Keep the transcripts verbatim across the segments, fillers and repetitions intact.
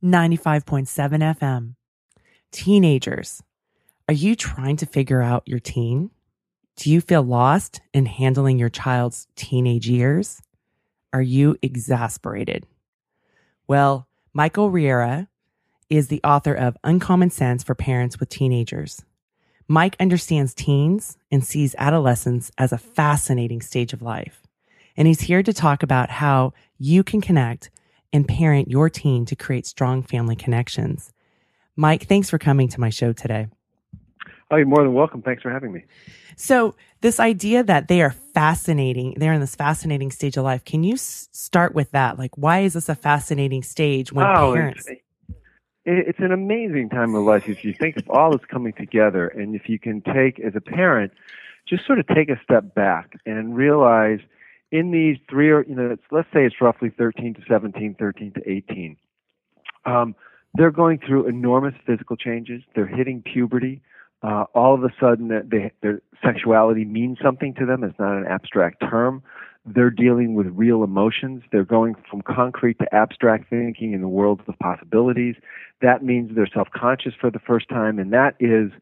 ninety-five point seven F M. Teenagers, are you trying to figure out your teen? Do you feel lost in handling your child's teenage years? Are you exasperated? Well, Michael Riera is the author of Uncommon Sense for Parents with Teenagers. Mike understands teens and sees adolescence as a fascinating stage of life. And he's here to talk about how you can connect and parent your teen to create strong family connections. Mike, thanks for coming to my show today. Oh, you're more than welcome. Thanks for having me. So this idea that they are fascinating, they're in this fascinating stage of life. Can you s- start with that? Like, why is this a fascinating stage when oh, parents... It's an amazing time of life if you think of all that's coming together, and if you can take, as a parent, just sort of take a step back and realize in these three, or you know, it's, let's say it's roughly thirteen to seventeen, thirteen to eighteen, um, they're going through enormous physical changes. They're hitting puberty. Uh, all of a sudden, they, their sexuality means something to them. It's not an abstract term. They're dealing with real emotions. They're going from concrete to abstract thinking in the world of possibilities. That means they're self-conscious for the first time, and that is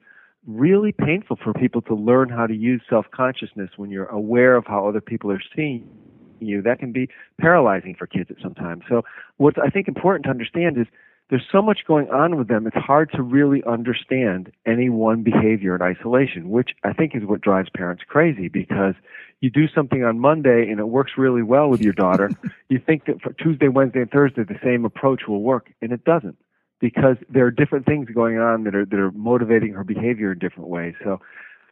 really painful for people to learn how to use self-consciousness when you're aware of how other people are seeing you. That can be paralyzing for kids at some time. So what's, I think, important to understand is there's so much going on with them, it's hard to really understand any one behavior in isolation, which I think is what drives parents crazy, because you do something on Monday and it works really well with your daughter. You think that for Tuesday, Wednesday, and Thursday, the same approach will work, and it doesn't, because there are different things going on that are, that are motivating her behavior in different ways. So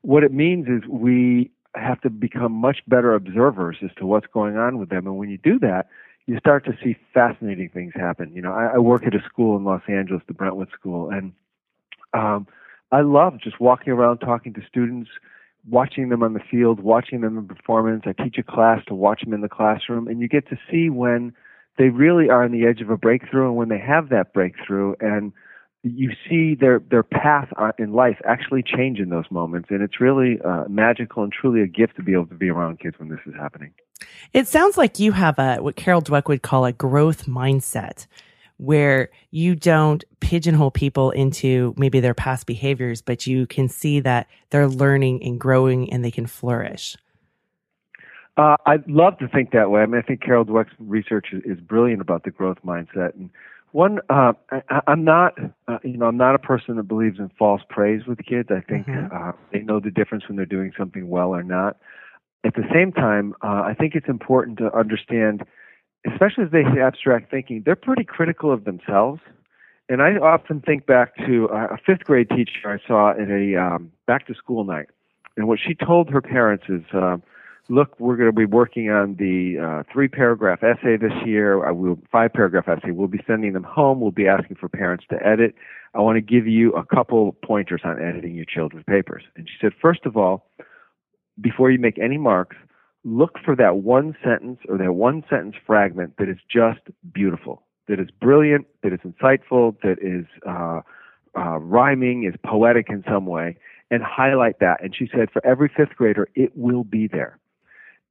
what it means is we have to become much better observers as to what's going on with them, and when you do that, you start to see fascinating things happen. You know, I, I work at a school in Los Angeles, the Brentwood School, and um, I love just walking around, talking to students, watching them on the field, watching them in performance. I teach a class to watch them in the classroom, and you get to see when they really are on the edge of a breakthrough and when they have that breakthrough, and you see their, their path in life actually change in those moments, and it's really uh, magical and truly a gift to be able to be around kids when this is happening. It sounds like you have a what Carol Dweck would call a growth mindset, where you don't pigeonhole people into maybe their past behaviors, but you can see that they're learning and growing and they can flourish. Uh, I'd love to think that way. I mean, I think Carol Dweck's research is, is brilliant about the growth mindset. And one, uh, I, I'm not, uh, you know, I'm not a person that believes in false praise with kids. I think mm-hmm. uh, they know the difference when they're doing something well or not. At the same time, uh, I think it's important to understand, especially as they hit abstract thinking, they're pretty critical of themselves. And I often think back to a fifth grade teacher I saw at a um, back-to-school night. And what she told her parents is, uh, look, we're going to be working on the uh, three-paragraph essay this year, I will five-paragraph essay. We'll be sending them home. We'll be asking for parents to edit. I want to give you a couple pointers on editing your children's papers. And she said, first of all, before you make any marks, look for that one sentence or that one sentence fragment that is just beautiful, that is brilliant, that is insightful, that is uh, uh, rhyming, is poetic in some way, and highlight that. And she said, for every fifth grader, it will be there.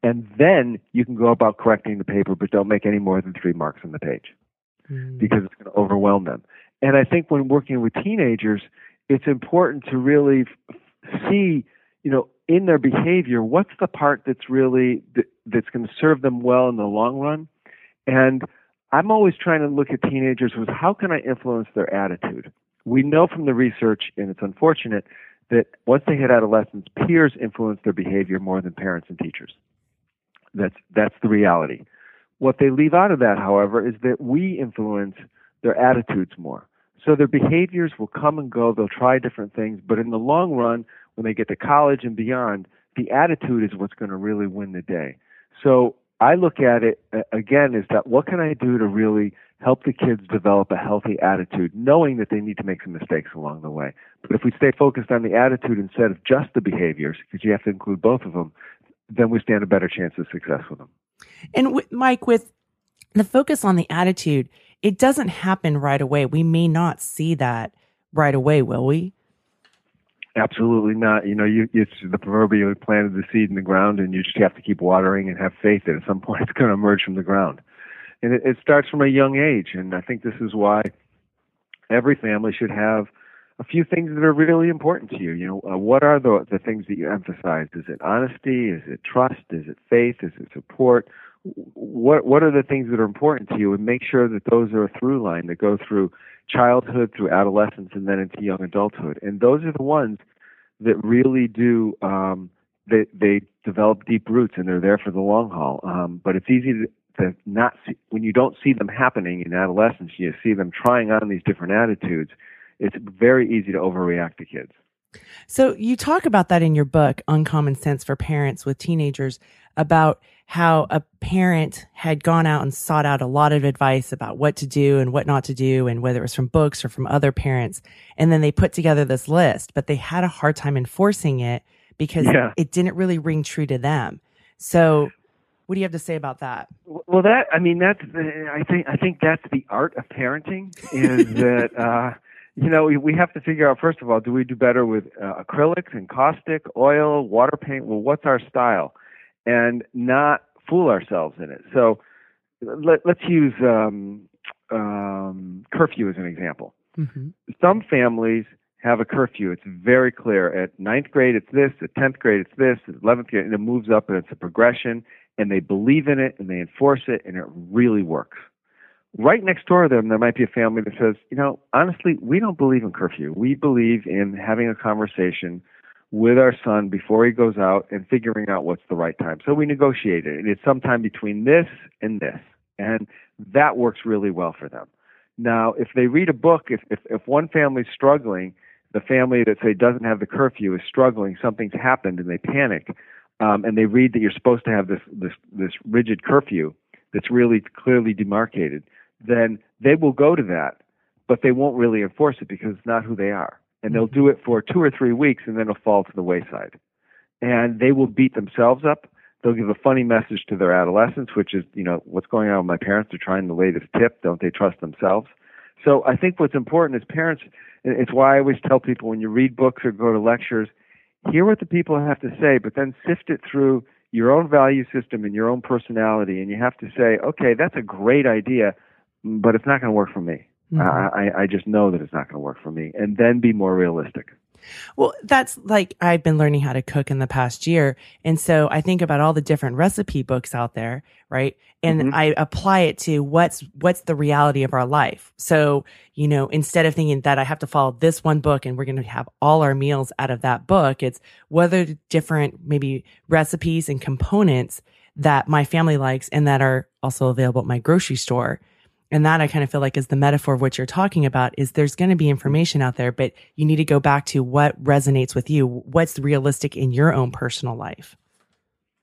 And then you can go about correcting the paper, but don't make any more than three marks on the page mm. because it's going to overwhelm them. And I think when working with teenagers, it's important to really see, you know, in their behavior, what's the part that's really, that, that's going to serve them well in the long run? And I'm always trying to look at teenagers with how can I influence their attitude? We know from the research, and it's unfortunate, that once they hit adolescence, peers influence their behavior more than parents and teachers. That's, that's the reality. What they leave out of that, however, is that we influence their attitudes more. So their behaviors will come and go. They'll try different things, but in the long run, when they get to college and beyond, the attitude is what's going to really win the day. So I look at it, again, is that what can I do to really help the kids develop a healthy attitude, knowing that they need to make some mistakes along the way. But if we stay focused on the attitude instead of just the behaviors, because you have to include both of them, then we stand a better chance of success with them. And with, Mike, with the focus on the attitude, it doesn't happen right away. We may not see that right away, will we? Absolutely not. You know, you, it's the proverbial planted the seed in the ground, and you just have to keep watering and have faith that at some point it's going to emerge from the ground. And it, it starts from a young age. And I think this is why every family should have a few things that are really important to you. You know, uh, what are the the things that you emphasize? Is it honesty? Is it trust? Is it faith? Is it support? What what are the things that are important to you, and make sure that those are a through line that go through childhood, through adolescence, and then into young adulthood. And those are the ones that really do, um, they, they develop deep roots, and they're there for the long haul. Um, but it's easy to, to not see, when you don't see them happening in adolescence, you see them trying on these different attitudes, it's very easy to overreact to kids. So you talk about that in your book, Uncommon Sense for Parents with Teenagers, about how a parent had gone out and sought out a lot of advice about what to do and what not to do, and whether it was from books or from other parents. And then they put together this list, but they had a hard time enforcing it because yeah. it didn't really ring true to them. So what do you have to say about that? Well, that, I mean, that's, I think, I think that's the art of parenting, is that, uh, you know, we have to figure out, first of all, do we do better with uh, acrylics and caustic, oil, water paint? Well, what's our style? And not fool ourselves in it. So let, let's use um, um, curfew as an example. Mm-hmm. Some families have a curfew. It's very clear. At ninth grade, it's this. At tenth grade, it's this. At eleventh grade, and it moves up, and it's a progression. And they believe in it, and they enforce it, and it really works. Right next door to them, there might be a family that says, you know, honestly, we don't believe in curfew. We believe in having a conversation with our son before he goes out and figuring out what's the right time. So we negotiate it, and it's sometime between this and this. And that works really well for them. Now, if they read a book, if if, if one family's struggling, the family that, say, doesn't have the curfew is struggling, something's happened, and they panic, um, and they read that you're supposed to have this this this rigid curfew that's really clearly demarcated, then they will go to that, but they won't really enforce it because it's not who they are. And they'll do it for two or three weeks, and then it'll fall to the wayside. And they will beat themselves up. They'll give a funny message to their adolescents, which is, you know, what's going on with my parents? They're trying the latest tip. Don't they trust themselves? So I think what's important is parents, and it's why I always tell people when you read books or go to lectures, hear what the people have to say, but then sift it through your own value system and your own personality. And you have to say, okay, that's a great idea, but it's not going to work for me. Mm-hmm. I, I just know that it's not going to work for me, and then be more realistic. Well, that's like, I've been learning how to cook in the past year. And so I think about all the different recipe books out there, right? And mm-hmm. I apply it to what's, what's the reality of our life. So, you know, instead of thinking that I have to follow this one book and we're going to have all our meals out of that book, it's what are the different maybe recipes and components that my family likes and that are also available at my grocery store. And that I kind of feel like is the metaphor of what you're talking about, is there's going to be information out there, but you need to go back to what resonates with you. What's realistic in your own personal life?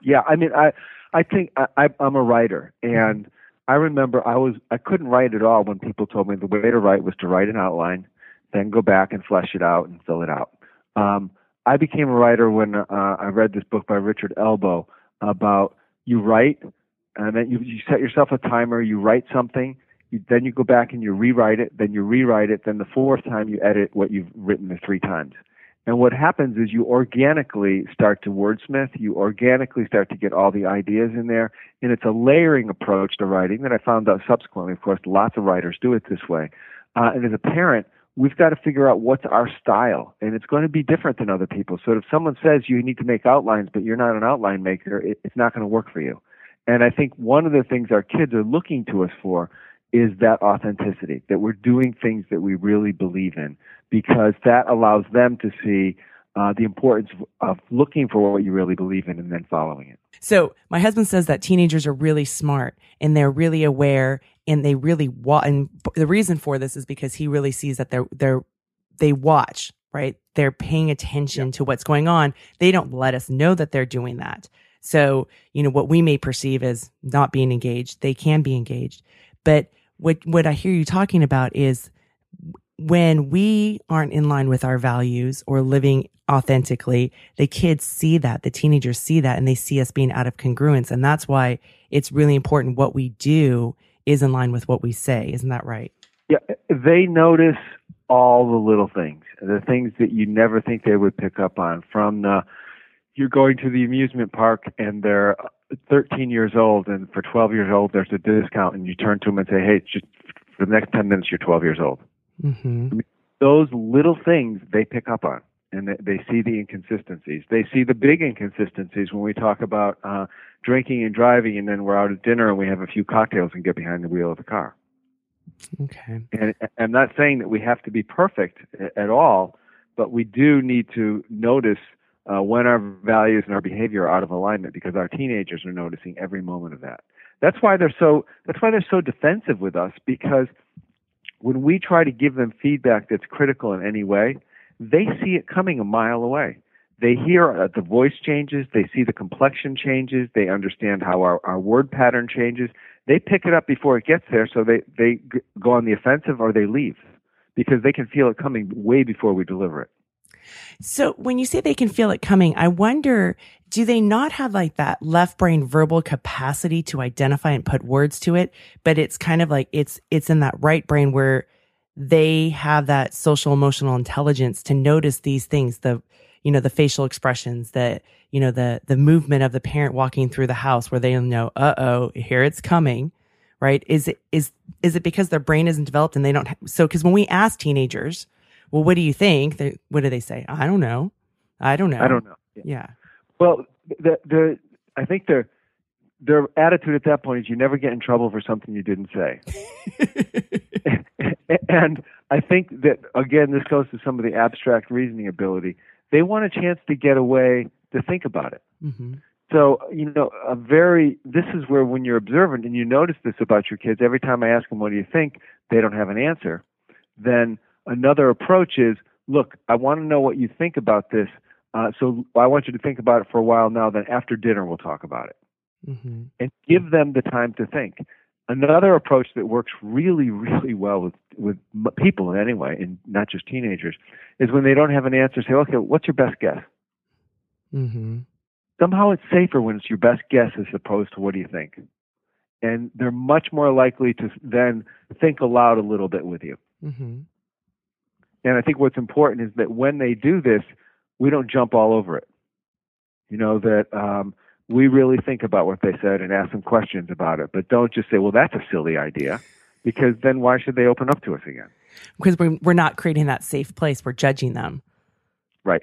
Yeah. I mean, I, I think I, I'm a writer, and mm-hmm. I remember I was, I couldn't write at all when people told me the way to write was to write an outline, then go back and flesh it out and fill it out. Um, I became a writer when uh, I read this book by Richard Elbow about you write, and then you, you set yourself a timer, you write something, You, then you go back and you rewrite it, then you rewrite it, then the fourth time you edit what you've written the three times. And what happens is you organically start to wordsmith, you organically start to get all the ideas in there, and it's a layering approach to writing that I found out subsequently. Of course, lots of writers do it this way. Uh, and as a parent, we've got to figure out what's our style, and it's going to be different than other people. So if someone says you need to make outlines, but you're not an outline maker, it, it's not going to work for you. And I think one of the things our kids are looking to us for is that authenticity, that we're doing things that we really believe in, because that allows them to see uh, the importance of looking for what you really believe in and then following it. So my husband says that teenagers are really smart, and they're really aware, and they really wa- and the reason for this is because he really sees that they're they're they watch, right? They're paying attention yeah. to what's going on. They don't let us know that they're doing that. So, you know, what we may perceive as not being engaged, they can be engaged. But what what I hear you talking about is when we aren't in line with our values or living authentically, the kids see that, the teenagers see that, and they see us being out of congruence. And that's why it's really important what we do is in line with what we say. Isn't that right? Yeah, they notice all the little things, the things that you never think they would pick up on. From the, you're going to the amusement park and they're thirteen years old, and for twelve years old, there's a discount, and you turn to them and say, hey, just for the next ten minutes, you're twelve years old. Mm-hmm. I mean, those little things they pick up on, and they, they see the inconsistencies. They see the big inconsistencies when we talk about uh, drinking and driving, and then we're out at dinner and we have a few cocktails and get behind the wheel of the car. Okay. And I'm not saying that we have to be perfect at all, but we do need to notice uh, when our values and our behavior are out of alignment, because our teenagers are noticing every moment of that. That's why they're so. That's why they're so defensive with us, because when we try to give them feedback that's critical in any way, they see it coming a mile away. They hear uh, the voice changes. They see the complexion changes. They understand how our, our word pattern changes. They pick it up before it gets there, so they, they g- go on the offensive or they leave, because they can feel it coming way before we deliver it. So when you say they can feel it coming, I wonder, do they not have like that left brain verbal capacity to identify and put words to it? But it's kind of like it's it's in that right brain where they have that social emotional intelligence to notice these things, the you know, the facial expressions, the you know, the the movement of the parent walking through the house, where they know, uh oh, here it's coming, right? Is it is is it because their brain isn't developed and they don't? Ha- so because when we ask teenagers, well, what do you think? They, what do they say? I don't know. I don't know. I don't know. Yeah. yeah. Well, the, the, I think their their attitude at that point is you never get in trouble for something you didn't say. And I think that, again, this goes to some of the abstract reasoning ability. They want a chance to get away to think about it. Mm-hmm. So, you know, a very, this is where when you're observant and you notice this about your kids, every time I ask them, what do you think? They don't have an answer. Then another approach is, look, I want to know what you think about this, uh, so I want you to think about it for a while now, then after dinner we'll talk about it. Mm-hmm. And give them the time to think. Another approach that works really, really well with, with people anyway, and not just teenagers, is when they don't have an answer, say, okay, what's your best guess? Mm-hmm. Somehow it's safer when it's your best guess as opposed to what do you think? And they're much more likely to then think aloud a little bit with you. Mm-hmm. And I think what's important is that when they do this, we don't jump all over it. You know, that um, we really think about what they said and ask them questions about it, but don't just say, well, that's a silly idea, because then why should they open up to us again? Because we're not creating that safe place. We're judging them. Right.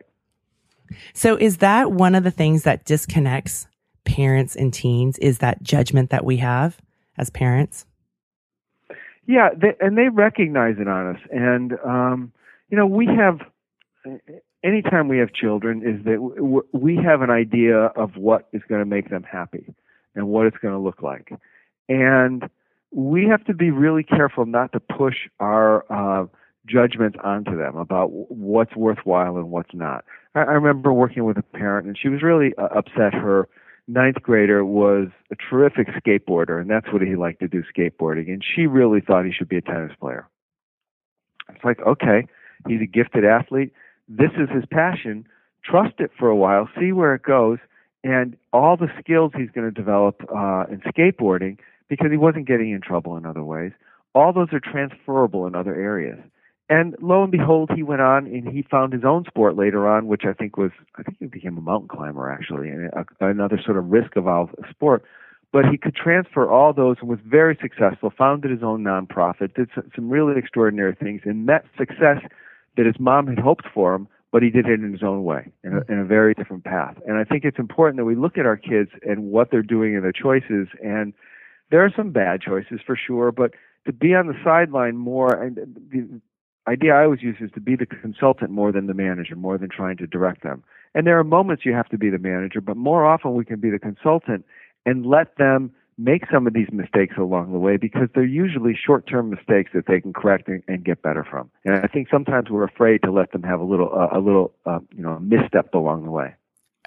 So is that one of the things that disconnects parents and teens, is that judgment that we have as parents? Yeah, they, and they recognize it on us. And, um, you know, we have, anytime we have children, is that w- we have an idea of what is going to make them happy and what it's going to look like. And we have to be really careful not to push our uh, judgments onto them about what's worthwhile and what's not. I, I remember working with a parent, and she was really uh, upset. Her ninth grader was a terrific skateboarder, and that's what he liked to do, skateboarding. And she really thought he should be a tennis player. It's like, okay, he's a gifted athlete. This is his passion. Trust it for a while, see where it goes, and all the skills he's going to develop uh, in skateboarding, because he wasn't getting in trouble in other ways, all those are transferable in other areas. And lo and behold, he went on and he found his own sport later on, which I think was, I think he became a mountain climber actually, and a, another sort of risk-involved sport. But he could transfer all those and was very successful, founded his own nonprofit, did some really extraordinary things, and met success that his mom had hoped for him, but he did it in his own way, in a, in a very different path. And I think it's important that we look at our kids and what they're doing and their choices. And there are some bad choices for sure, but to be on the sideline more, and the idea I always use is to be the consultant more than the manager, more than trying to direct them. And there are moments you have to be the manager, but more often we can be the consultant and let them make some of these mistakes along the way, because they're usually short-term mistakes that they can correct and, and get better from. And I think sometimes we're afraid to let them have a little, uh, a little, uh, you know, misstep along the way.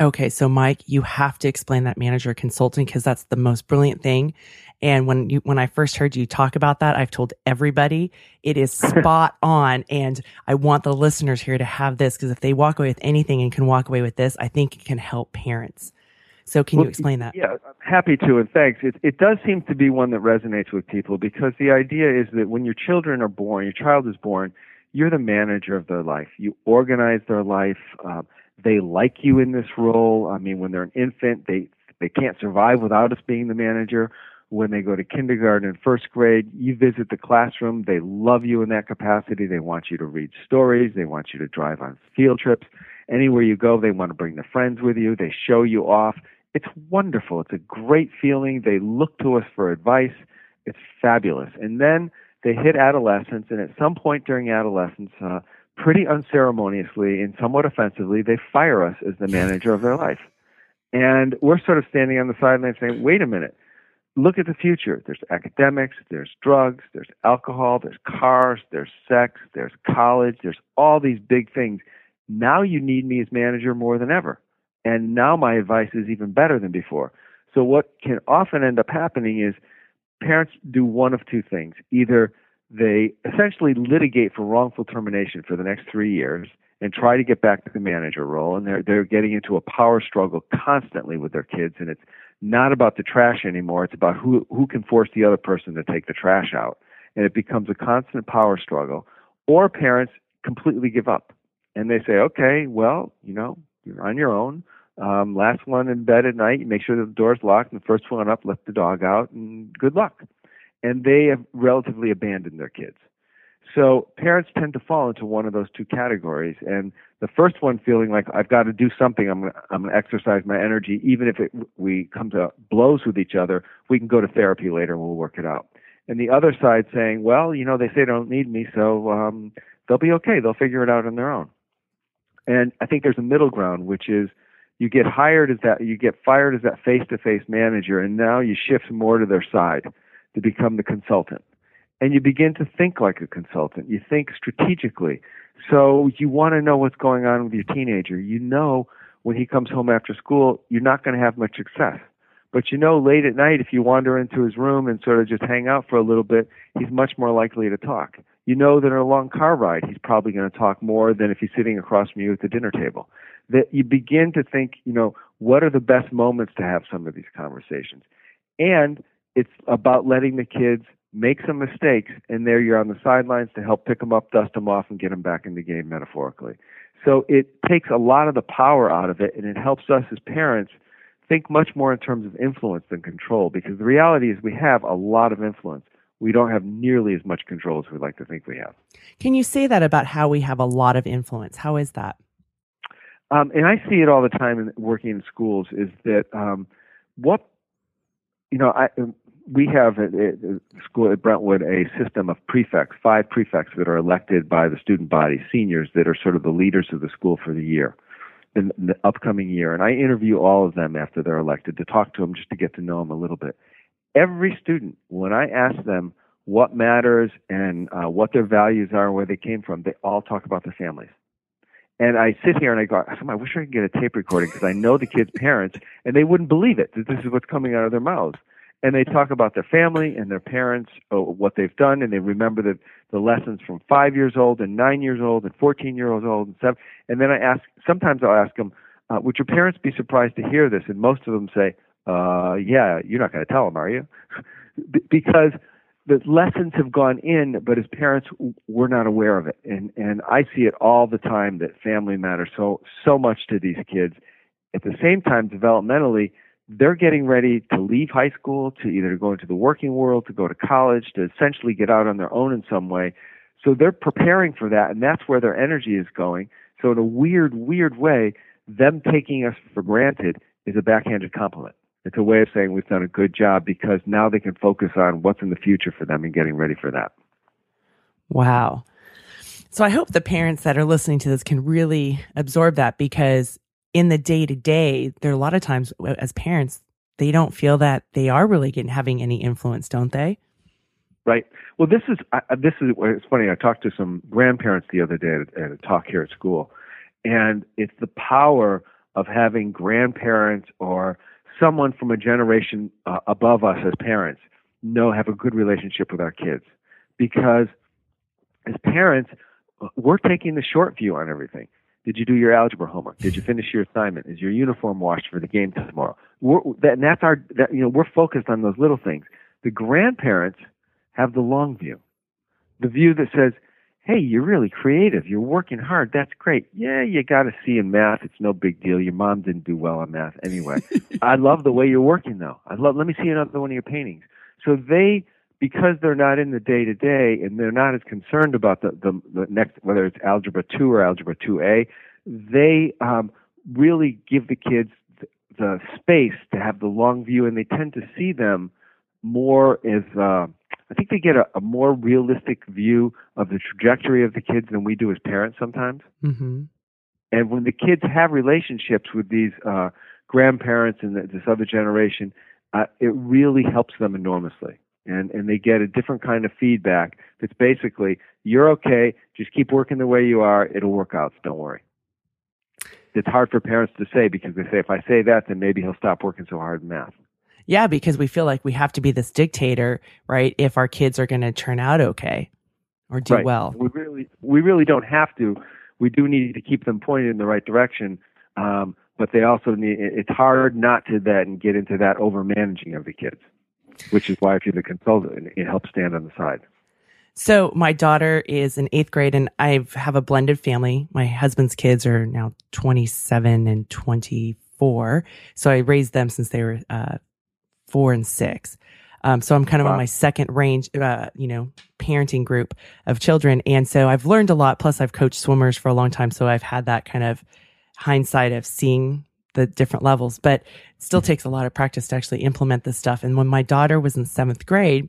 Okay, so Mike, you have to explain that manager consulting because that's the most brilliant thing. And when you when I first heard you talk about that, I've told everybody it is spot on. And I want the listeners here to have this because if they walk away with anything and can walk away with this, I think it can help parents. So can well, you explain that? Yeah, I'm happy to, and thanks. It, it does seem to be one that resonates with people because the idea is that when your children are born, your child is born, you're the manager of their life. You organize their life. Uh, they like you in this role. I mean, when they're an infant, they they can't survive without us being the manager. When they go to kindergarten and first grade, you visit the classroom. They love you in that capacity. They want you to read stories. They want you to drive on field trips. Anywhere you go, they want to bring their friends with you. They show you off. It's wonderful. It's a great feeling. They look to us for advice. It's fabulous. And then they hit adolescence, and at some point during adolescence, uh, pretty unceremoniously and somewhat offensively, they fire us as the manager of their life. And we're sort of standing on the sidelines saying, wait a minute, look at the future. There's academics, there's drugs, there's alcohol, there's cars, there's sex, there's college, there's all these big things. Now you need me as manager more than ever. And now my advice is even better than before. So what can often end up happening is parents do one of two things. Either they essentially litigate for wrongful termination for the next three years and try to get back to the manager role, and they're they're getting into a power struggle constantly with their kids, and it's not about the trash anymore. It's about who who can force the other person to take the trash out, and it becomes a constant power struggle. Or parents completely give up, and they say, okay, well, you know, you're on your own. Um, last one in bed at night, you make sure that the door's locked, and the first one up, let the dog out, and good luck. And they have relatively abandoned their kids. So parents tend to fall into one of those two categories. And the first one feeling like, I've got to do something, I'm going to I'm going to exercise my energy, even if it, we come to blows with each other, we can go to therapy later and we'll work it out. And the other side saying, well, you know, they say they don't need me, so um, they'll be okay, they'll figure it out on their own. And I think there's a middle ground, which is you get hired as that, you get fired as that face-to-face manager, and now you shift more to their side to become the consultant. And you begin to think like a consultant. You think strategically. So you want to know what's going on with your teenager. You know when he comes home after school, you're not going to have much success. But you know late at night, if you wander into his room and sort of just hang out for a little bit, he's much more likely to talk. You know that in a long car ride, he's probably going to talk more than if he's sitting across from you at the dinner table. That you begin to think, you know, what are the best moments to have some of these conversations? And it's about letting the kids make some mistakes, and there you're on the sidelines to help pick them up, dust them off, and get them back in the game metaphorically. So it takes a lot of the power out of it, and it helps us as parents think much more in terms of influence than control, because the reality is we have a lot of influence. We don't have nearly as much control as we'd like to think we have. Can you say that about how we have a lot of influence? How is that? Um, and I see it all the time in working in schools is that um, what, you know, I we have at, at school at Brentwood a system of prefects, five prefects that are elected by the student body, seniors that are sort of the leaders of the school for the year, in the upcoming year. And I interview all of them after they're elected to talk to them just to get to know them a little bit. Every student, when I ask them what matters and uh, what their values are, where they came from, they all talk about their families. And I sit here and I go, I wish I could get a tape recording because I know the kids' parents, and they wouldn't believe it that this is what's coming out of their mouths. And they talk about their family and their parents, oh, what they've done, and they remember the, the lessons from five years old and nine years old and fourteen years old and seven. And then I ask, sometimes I'll ask them, uh, would your parents be surprised to hear this? And most of them say, uh, yeah, you're not going to tell them, are you? B- because the lessons have gone in, but as parents, we're not aware of it. And and I see it all the time that family matters so so much to these kids. At the same time, developmentally, they're getting ready to leave high school, to either go into the working world, to go to college, to essentially get out on their own in some way. So they're preparing for that, and that's where their energy is going. So in a weird, weird way, them taking us for granted is a backhanded compliment. It's a way of saying we've done a good job because now they can focus on what's in the future for them and getting ready for that. Wow. So I hope the parents that are listening to this can really absorb that, because in the day-to-day, there are a lot of times as parents, they don't feel that they are really getting, having any influence, don't they? Right. Well, this is, uh, this is it's funny. I talked to some grandparents the other day at, at a talk here at school, and it's the power of having grandparents or someone from a generation uh, above us as parents know, have a good relationship with our kids. Because as parents, we're taking the short view on everything. Did you do your algebra homework? Did you finish your assignment? Is your uniform washed for the game tomorrow? We're, that, and that's our, that, you know, we're focused on those little things. The grandparents have the long view, the view that says, hey, you're really creative. You're working hard. That's great. Yeah, you got a C in math. It's no big deal. Your mom didn't do well on math anyway. I love the way you're working, though. I love. Let me see another one of your paintings. So they, because they're not in the day-to-day and they're not as concerned about the, the, the next, whether it's Algebra two or Algebra two A, they um, really give the kids the, the space to have the long view, and they tend to see them more as, uh, I think they get a, a more realistic view of the trajectory of the kids than we do as parents sometimes. Mm-hmm. And when the kids have relationships with these uh, grandparents and the, this other generation, uh, it really helps them enormously. And and they get a different kind of feedback that's basically, you're okay, just keep working the way you are, it'll work out, so don't worry. It's hard for parents to say, because they say, if I say that, then maybe he'll stop working so hard in math. Yeah, because we feel like we have to be this dictator, right, if our kids are going to turn out okay or do right. well. We really we really don't have to. We do need to keep them pointed in the right direction, um, but they also need, it's hard not to that and get into that over-managing of the kids. Which is why if you're the consultant, it helps stand on the side. So my daughter is in eighth grade, and I have a blended family. My husband's kids are now twenty-seven and twenty-four. So I raised them since they were uh, four and six. Um, so I'm kind of wow. on my second range, uh, you know, parenting group of children. And so I've learned a lot. Plus, I've coached swimmers for a long time. So I've had that kind of hindsight of seeing the different levels, but it still takes a lot of practice to actually implement this stuff. And when my daughter was in seventh grade,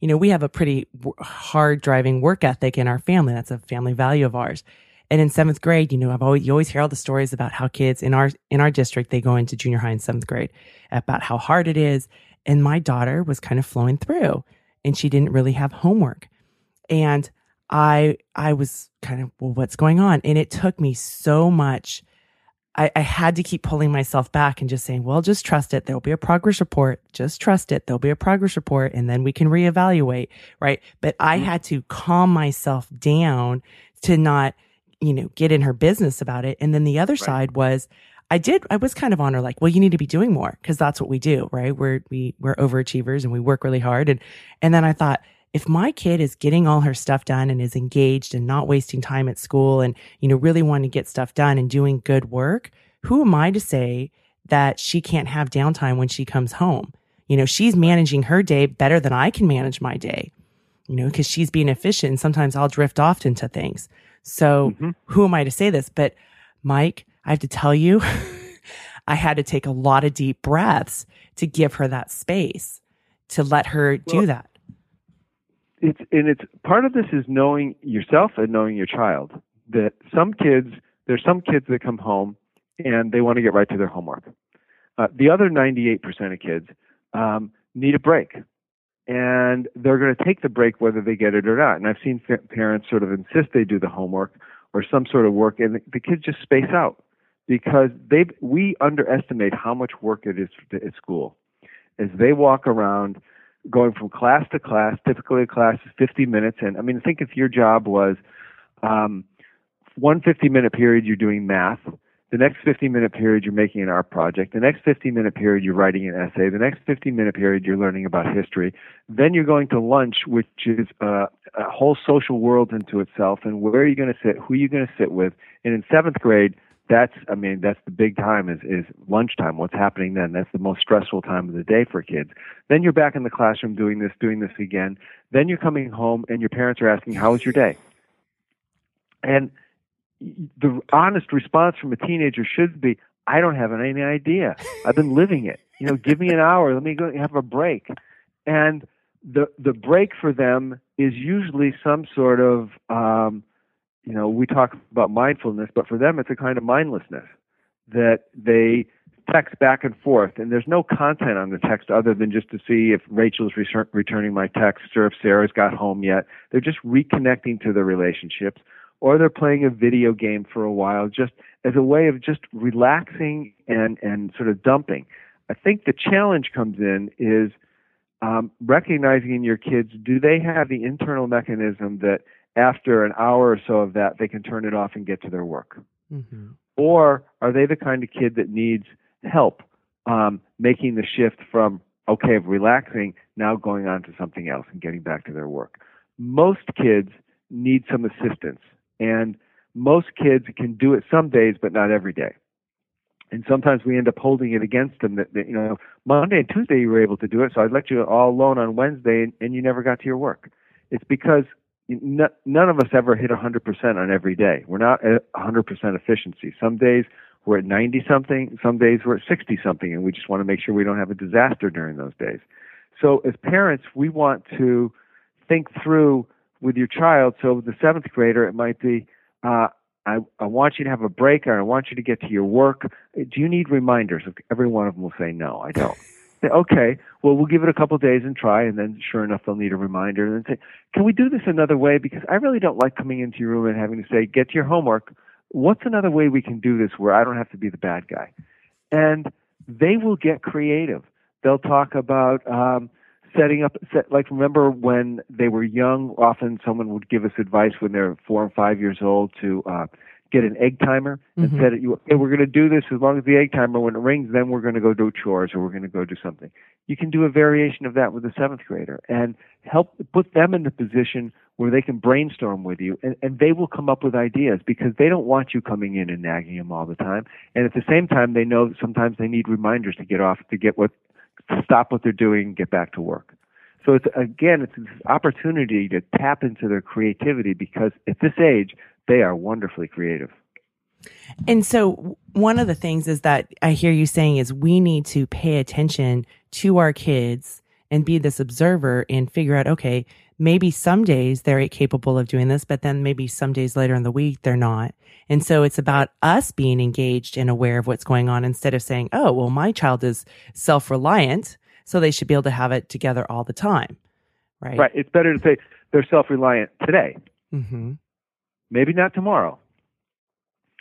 you know, we have a pretty w- hard driving work ethic in our family. That's a family value of ours. And in seventh grade, you know, I've always, you always hear all the stories about how kids in our, in our district, they go into junior high in seventh grade about how hard it is. And my daughter was kind of flowing through, and she didn't really have homework. And I, I was kind of, well, what's going on? And it took me so much. I, I had to keep pulling myself back and just saying, well, just trust it. There'll be a progress report. Just trust it. There'll be a progress report, and then we can reevaluate, right? But I had to calm myself down to not, you know, get in her business about it. And then the other right. side was, I did, I was kind of on her like, well, you need to be doing more, because that's what we do, right? We're, we, we're overachievers, and we work really hard. And, and then I thought, if my kid is getting all her stuff done and is engaged and not wasting time at school and, you know, really wanting to get stuff done and doing good work, who am I to say that she can't have downtime when she comes home? You know, she's managing her day better than I can manage my day, you know, because she's being efficient, and sometimes I'll drift off into things. So mm-hmm. who am I to say this? But Mike, I have to tell you, I had to take a lot of deep breaths to give her that space, to let her well, do that. It's, and it's part of this is knowing yourself and knowing your child. That some kids, there's some kids that come home and they want to get right to their homework. Uh, the other ninety-eight percent of kids um, need a break, and they're going to take the break whether they get it or not. And I've seen fa- parents sort of insist they do the homework or some sort of work, and the, the kids just space out, because they we underestimate how much work it is at school. As they walk around, going from class to class, typically a class is fifty minutes. And I mean, think if your job was um, one fifty-minute period, you're doing math. The next fifty-minute period, you're making an art project. The next fifty-minute period, you're writing an essay. The next fifty-minute period, you're learning about history. Then you're going to lunch, which is uh, a whole social world into itself. And where are you going to sit? Who are you going to sit with? And in seventh grade, that's, I mean, that's the big time is, is lunchtime. What's happening then? That's the most stressful time of the day for kids. Then you're back in the classroom doing this, doing this again. Then you're coming home and your parents are asking, how was your day? And the honest response from a teenager should be, I don't have any idea. I've been living it. You know, give me an hour. Let me go have a break. And the, the break for them is usually some sort of, um, you know, we talk about mindfulness, but for them, it's a kind of mindlessness that they text back and forth. And there's no content on the text other than just to see if Rachel's re- returning my text or if Sarah's got home yet. They're just reconnecting to their relationships, or they're playing a video game for a while. Just as a way of just relaxing and, and sort of dumping. I think the challenge comes in is um, recognizing in your kids, do they have the internal mechanism that after an hour or so of that, they can turn it off and get to their work? Mm-hmm. Or are they the kind of kid that needs help um, making the shift from, okay, relaxing, now going on to something else and getting back to their work? Most kids need some assistance, and most kids can do it some days, but not every day. And sometimes we end up holding it against them that, that, you know, Monday and Tuesday you were able to do it, so I let you all alone on Wednesday, and, and you never got to your work. It's because n- none of us ever hit one hundred percent on every day. We're not at one hundred percent efficiency. Some days we're at ninety-something, some days we're at sixty-something, and we just want to make sure we don't have a disaster during those days. So as parents, we want to think through with your child. So with the seventh grader, it might be, uh, I, I want you to have a break, or I want you to get to your work. Do you need reminders? Every one of them will say, no, I don't. Say, okay, well, we'll give it a couple of days and try, and then sure enough, they'll need a reminder. And then say, can we do this another way? Because I really don't like coming into your room and having to say, get to your homework. What's another way we can do this where I don't have to be the bad guy? And they will get creative. They'll talk about um, setting up, set, like remember when they were young, often someone would give us advice when they're four and five years old to uh, get an egg timer and mm-hmm. set it, you, hey, we're going to do this as long as the egg timer, when it rings, then we're going to go do chores or we're going to go do something. You can do a variation of that with a seventh grader and help put them in the position where they can brainstorm with you, and, and they will come up with ideas because they don't want you coming in and nagging them all the time. And at the same time, they know that sometimes they need reminders to get off, to get what, to stop what they're doing and get back to work. So it's, again, it's this opportunity to tap into their creativity because at this age, they are wonderfully creative. And so one of the things is that I hear you saying is we need to pay attention to our kids and be this observer and figure out, okay, maybe some days they're capable of doing this, but then maybe some days later in the week, they're not. And so it's about us being engaged and aware of what's going on instead of saying, oh, well, my child is self-reliant, so they should be able to have it together all the time, right? Right. It's better to say they're self-reliant today. Mm-hmm. Maybe not tomorrow.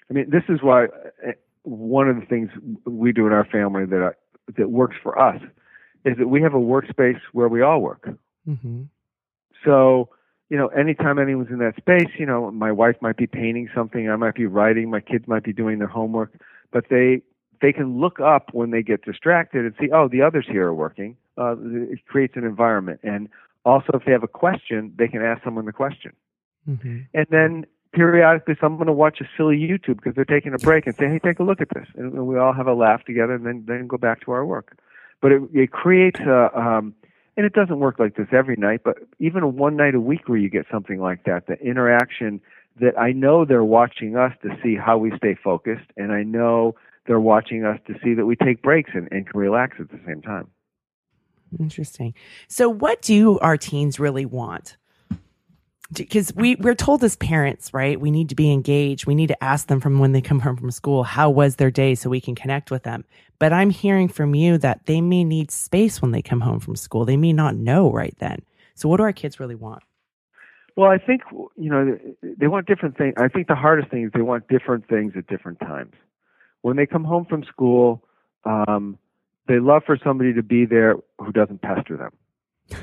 I mean, this is why one of the things we do in our family that are, that works for us is that we have a workspace where we all work. Mm-hmm. So, you know, anytime anyone's in that space, you know, my wife might be painting something, I might be writing, my kids might be doing their homework, but they they can look up when they get distracted and see, oh, the others here are working. Uh, it creates an environment. And also, if they have a question, they can ask someone the question. Mm-hmm. And then periodically, someone will watch a silly YouTube because they're taking a break and say, hey, take a look at this. And we all have a laugh together and then, then go back to our work. But it, it creates a... Um, And it doesn't work like this every night, but even one night a week where you get something like that, the interaction that I know they're watching us to see how we stay focused, and I know they're watching us to see that we take breaks and, and can relax at the same time. Interesting. So what do our teens really want? Because we, we're told as parents, right, we need to be engaged. We need to ask them from when they come home from school, how was their day so we can connect with them. But I'm hearing from you that they may need space when they come home from school. They may not know right then. So what do our kids really want? Well, I think, you know, they want different things. I think the hardest thing is they want different things at different times. When they come home from school, um, they love for somebody to be there who doesn't pester them.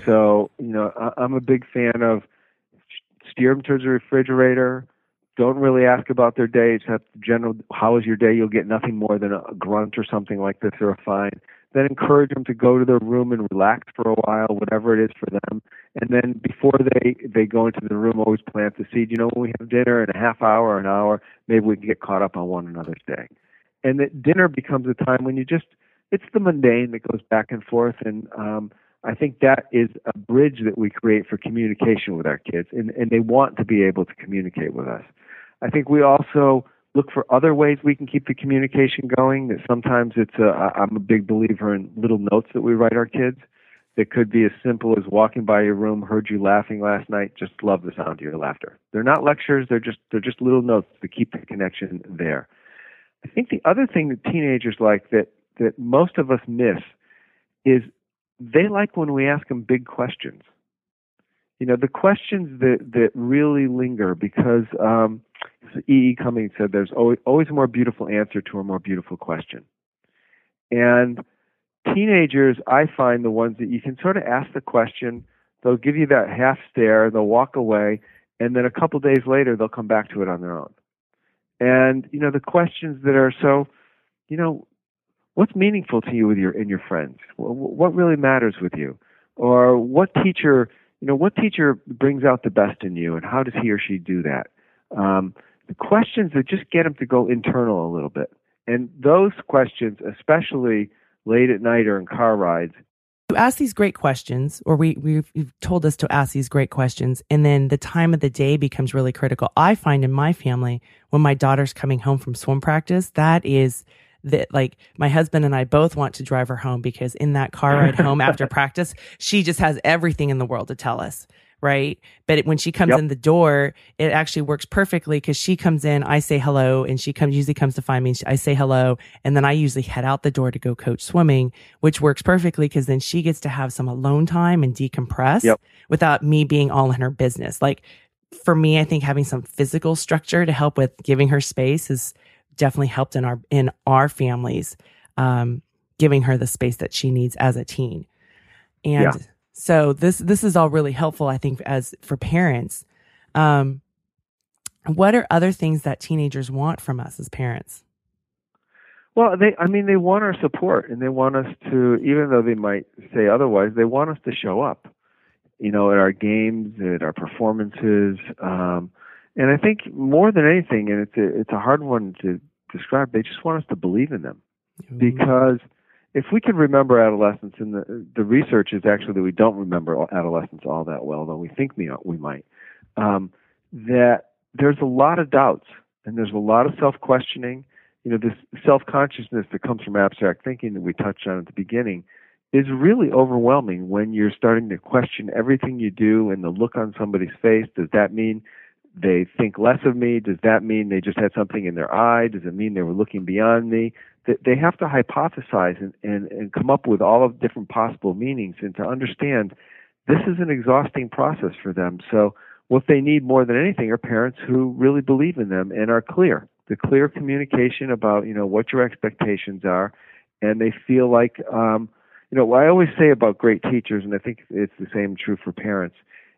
So, you know, I, I'm a big fan of steer them towards the refrigerator. Don't really ask about their day, except general, how was your day? You'll get nothing more than a grunt or something like this or a fine. Then encourage them to go to their room and relax for a while, whatever it is for them. And then before they, they go into the room, always plant the seed. You know, when we have dinner in a half hour, an hour, maybe we can get caught up on one another's day. And that dinner becomes a time when you just, it's the mundane that goes back and forth. And, um, I think that is a bridge that we create for communication with our kids, and, and they want to be able to communicate with us. I think we also look for other ways we can keep the communication going. That sometimes it's a, I'm a big believer in little notes that we write our kids. That could be as simple as walking by your room, heard you laughing last night, just love the sound of your laughter. They're not lectures, they're just they're just little notes to keep the connection there. I think the other thing that teenagers like that that most of us miss is they like when we ask them big questions. you know, the questions that, that really linger, because um, E. E. Cummings said there's always, always a more beautiful answer to a more beautiful question. And teenagers, I find, the ones that you can sort of ask the question, they'll give you that half stare, they'll walk away, and then a couple days later, they'll come back to it on their own. And, you know, the questions that are so, you know, what's meaningful to you with your and your friends? What really matters with you? Or what teacher, you know, what teacher brings out the best in you, and how does he or she do that? Um, the questions that just get them to go internal a little bit. And those questions, especially late at night or in car rides. You ask these great questions, or we, we've, you've told us to ask these great questions, and then the time of the day becomes really critical. I find in my family, when my daughter's coming home from swim practice, that is... that like my husband and I both want to drive her home, because in that car ride home after practice, she just has everything in the world to tell us, right? But it, when she comes yep. in the door, it actually works perfectly, because she comes in, I say hello, and she comes usually comes to find me. And she, I say hello, and then I usually head out the door to go coach swimming, which works perfectly, because then she gets to have some alone time and decompress yep. without me being all in her business. Like for me, I think having some physical structure to help with giving her space is definitely helped in our in our families, um, giving her the space that she needs as a teen. And yeah. so this this is all really helpful, I think, as for parents. Um, what are other things that teenagers want from us as parents? Well, they I mean, they want our support, and they want us to, even though they might say otherwise, they want us to show up, you know, at our games, at our performances, um, and I think more than anything, and it's a, it's a hard one to describe, they just want us to believe in them. Mm-hmm. Because if we can remember adolescence, and the, the research is actually that we don't remember adolescence all that well, though we think we, we might, um, that there's a lot of doubts, and there's a lot of self-questioning. You know, this self-consciousness that comes from abstract thinking that we touched on at the beginning is really overwhelming when you're starting to question everything you do, and the look on somebody's face. Does that mean they think less of me? Does that mean they just had something in their eye? Does it mean they were looking beyond me? They have to hypothesize and, and, and come up with all of different possible meanings, and to understand this is an exhausting process for them. So what they need more than anything are parents who really believe in them and are clear. The clear communication about, you know, what your expectations are, and they feel like, um, you know, what I always say about great teachers, and I think it's the same true for parents,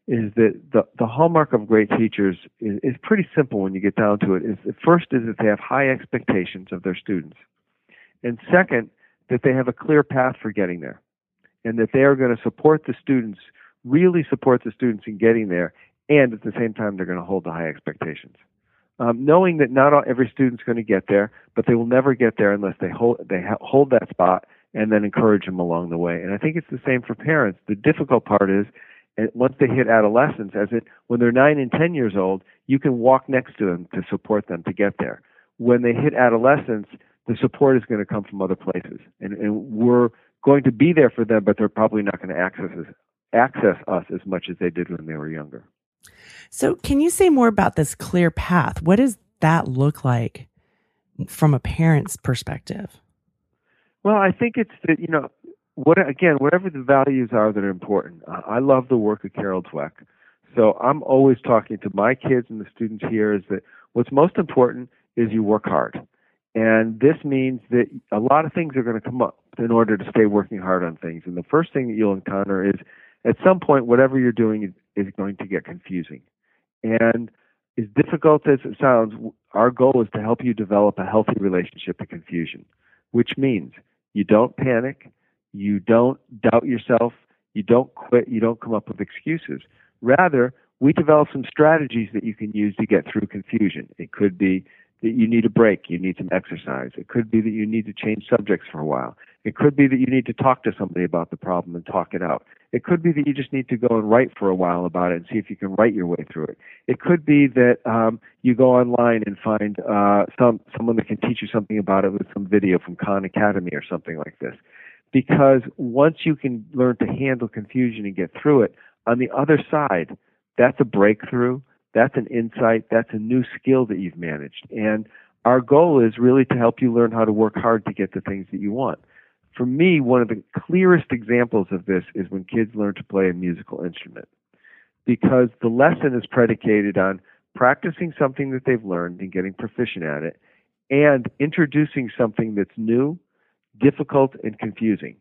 is that the, the hallmark of great teachers is, is pretty simple when you get down to it. Is the first is that they have high expectations of their students. And second, that they have a clear path for getting there, and that they are going to support the students, really support the students in getting there, and at the same time, they're going to hold the high expectations. Um, knowing that not all, every student's going to get there, but they will never get there unless they hold, they ha- hold that spot and then encourage them along the way. And I think it's the same for parents. The difficult part is, and once they hit adolescence, as it when they're nine and ten years old, you can walk next to them to support them to get there. When they hit adolescence, the support is going to come from other places, and, and we're going to be there for them, but they're probably not going to access us, access us as much as they did when they were younger. So, can you say more about this clear path? What does that look like from a parent's perspective? Well, I think it's that, you know. What, again, whatever the values are that are important. Uh, I love the work of Carol Dweck. So I'm always talking to my kids and the students here is that what's most important is you work hard. And this means that a lot of things are going to come up in order to stay working hard on things. And the first thing that you'll encounter is at some point, whatever you're doing is, is going to get confusing. And as difficult as it sounds, our goal is to help you develop a healthy relationship to confusion, which means you don't panic. You don't doubt yourself. You don't quit. You don't come up with excuses. Rather, we develop some strategies that you can use to get through confusion. It could be that you need a break. You need some exercise. It could be that you need to change subjects for a while. It could be that you need to talk to somebody about the problem and talk it out. It could be that you just need to go and write for a while about it and see if you can write your way through it. It could be that um, you go online and find uh, some someone that can teach you something about it with some video from Khan Academy or something like this. Because once you can learn to handle confusion and get through it, on the other side, that's a breakthrough, that's an insight, that's a new skill that you've managed. And our goal is really to help you learn how to work hard to get the things that you want. For me, one of the clearest examples of this is when kids learn to play a musical instrument. because the lesson is predicated on practicing something that they've learned and getting proficient at it, and introducing something that's new, difficult, and confusing.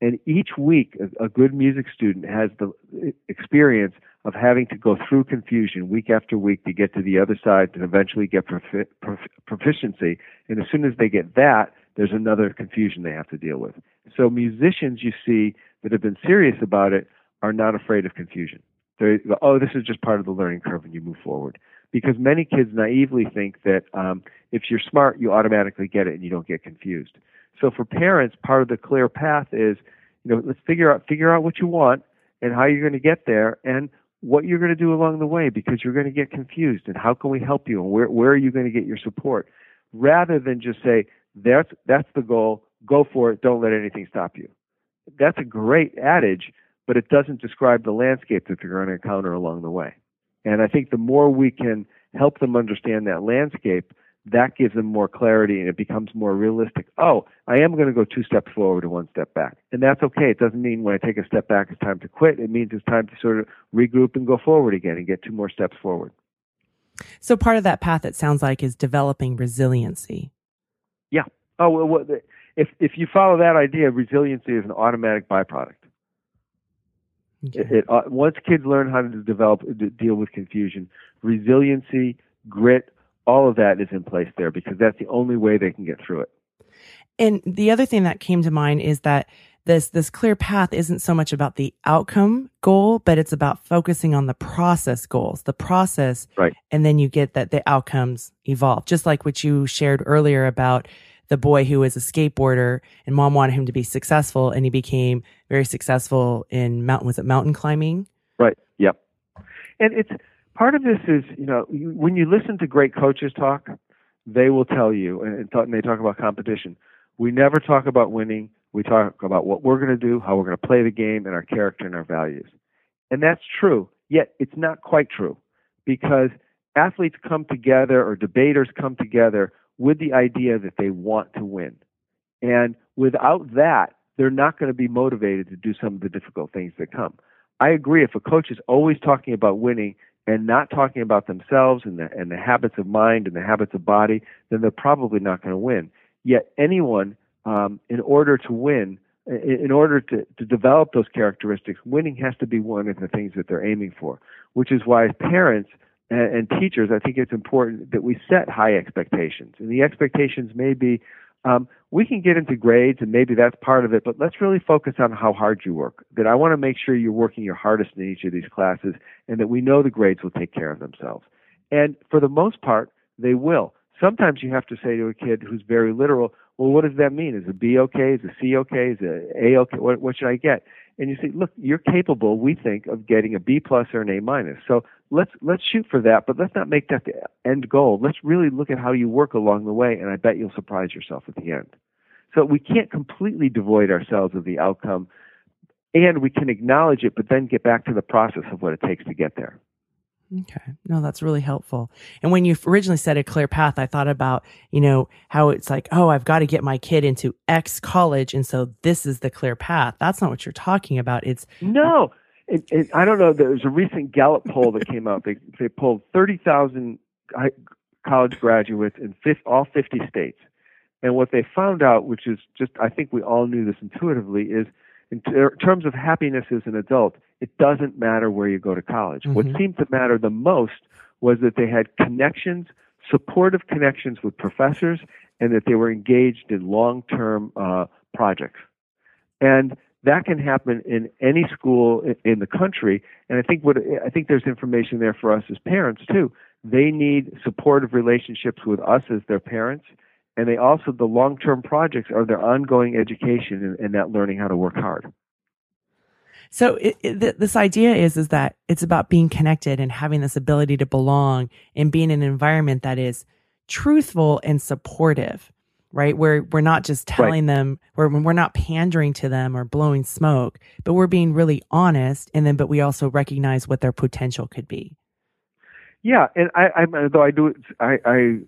And each week, a good music student has the experience of having to go through confusion week after week to get to the other side and eventually get profi- prof- proficiency. And as soon as they get that, there's another confusion they have to deal with. So musicians you see that have been serious about it are not afraid of confusion. They're, oh, this is just part of the learning curve and you move forward. Because many kids naively think that um, if you're smart, you automatically get it and you don't get confused. So for parents, part of the clear path is, you know, let's figure out figure out what you want and how you're going to get there and what you're going to do along the way, because you're going to get confused, and how can we help you, and where where are you going to get your support, rather than just say, that's that's the goal, go for it, don't let anything stop you. That's a great adage, but it doesn't describe the landscape that they're going to encounter along the way. And I think the more we can help them understand that landscape, that gives them more clarity and it becomes more realistic. Oh, I am going to go two steps forward and one step back. And that's okay. It doesn't mean when I take a step back, it's time to quit. It means it's time to sort of regroup and go forward again and get two more steps forward. So part of that path, it sounds like, is developing resiliency. Yeah. Oh, well, if, if you follow that idea, resiliency is an automatic byproduct. Okay. It, it, uh, once kids learn how to develop, to deal with confusion, resiliency, grit, all of that is in place there, because that's the only way they can get through it. And the other thing that came to mind is that this this clear path isn't so much about the outcome goal, but it's about focusing on the process goals, the process, right? And then you get that the outcomes evolve, just like what you shared earlier about the boy who was a skateboarder and mom wanted him to be successful, and he became very successful in mountain, was it mountain climbing? Right. Yep. And it's, part of this is, you know, when you listen to great coaches talk, they will tell you, and, and they talk about competition. We never talk about winning. We talk about what we're going to do, how we're going to play the game, and our character and our values. And that's true, yet it's not quite true, because athletes come together, or debaters come together, with the idea that they want to win. And without that, they're not going to be motivated to do some of the difficult things that come. I agree, if a coach is always talking about winning and not talking about themselves and the, and the habits of mind and the habits of body, then they're probably not going to win. Yet anyone, um, in order to win, in order to, to develop those characteristics, winning has to be one of the things that they're aiming for, which is why as parents and, and teachers, I think it's important that we set high expectations. And the expectations may be, um, we can get into grades and maybe that's part of it, but let's really focus on how hard you work. That I want to make sure you're working your hardest in each of these classes, and that we know the grades will take care of themselves. And for the most part, they will. Sometimes you have to say to a kid who's very literal, well, what does that mean? Is a B okay? Is a C okay? Is a A okay? What, what should I get? And you say, look, you're capable, we think, of getting a B plus or an A minus. So let's let's shoot for that, but let's not make that the end goal. Let's really look at how you work along the way, and I bet you'll surprise yourself at the end. So we can't completely devoid ourselves of the outcome, and we can acknowledge it, but then get back to the process of what it takes to get there. Okay. No, that's really helpful. And when you originally said a clear path, I thought about, you know, how it's like, oh, I've got to get my kid into X college. And so this is the clear path. That's not what you're talking about. It's no, it, it, I don't know. There was a recent Gallup poll that came out. They they polled thirty thousand college graduates in all fifty states. And what they found out, which is just, I think we all knew this intuitively, is in ter- terms of happiness as an adult, it doesn't matter where you go to college. Mm-hmm. What seemed to matter the most was that they had connections, supportive connections with professors, and that they were engaged in long-term uh, projects. And that can happen in any school in the country. And I think what I think there's information there for us as parents too. They need supportive relationships with us as their parents, and they also, the long-term projects are their ongoing education and, and that learning how to work hard. So it, it, th- this idea is is that it's about being connected and having this ability to belong and being in an environment that is truthful and supportive, right? Where we're not just telling right. them, where we're not pandering to them or blowing smoke, but we're being really honest. And then, but we also recognize what their potential could be. Yeah, and I, I though I do, I, I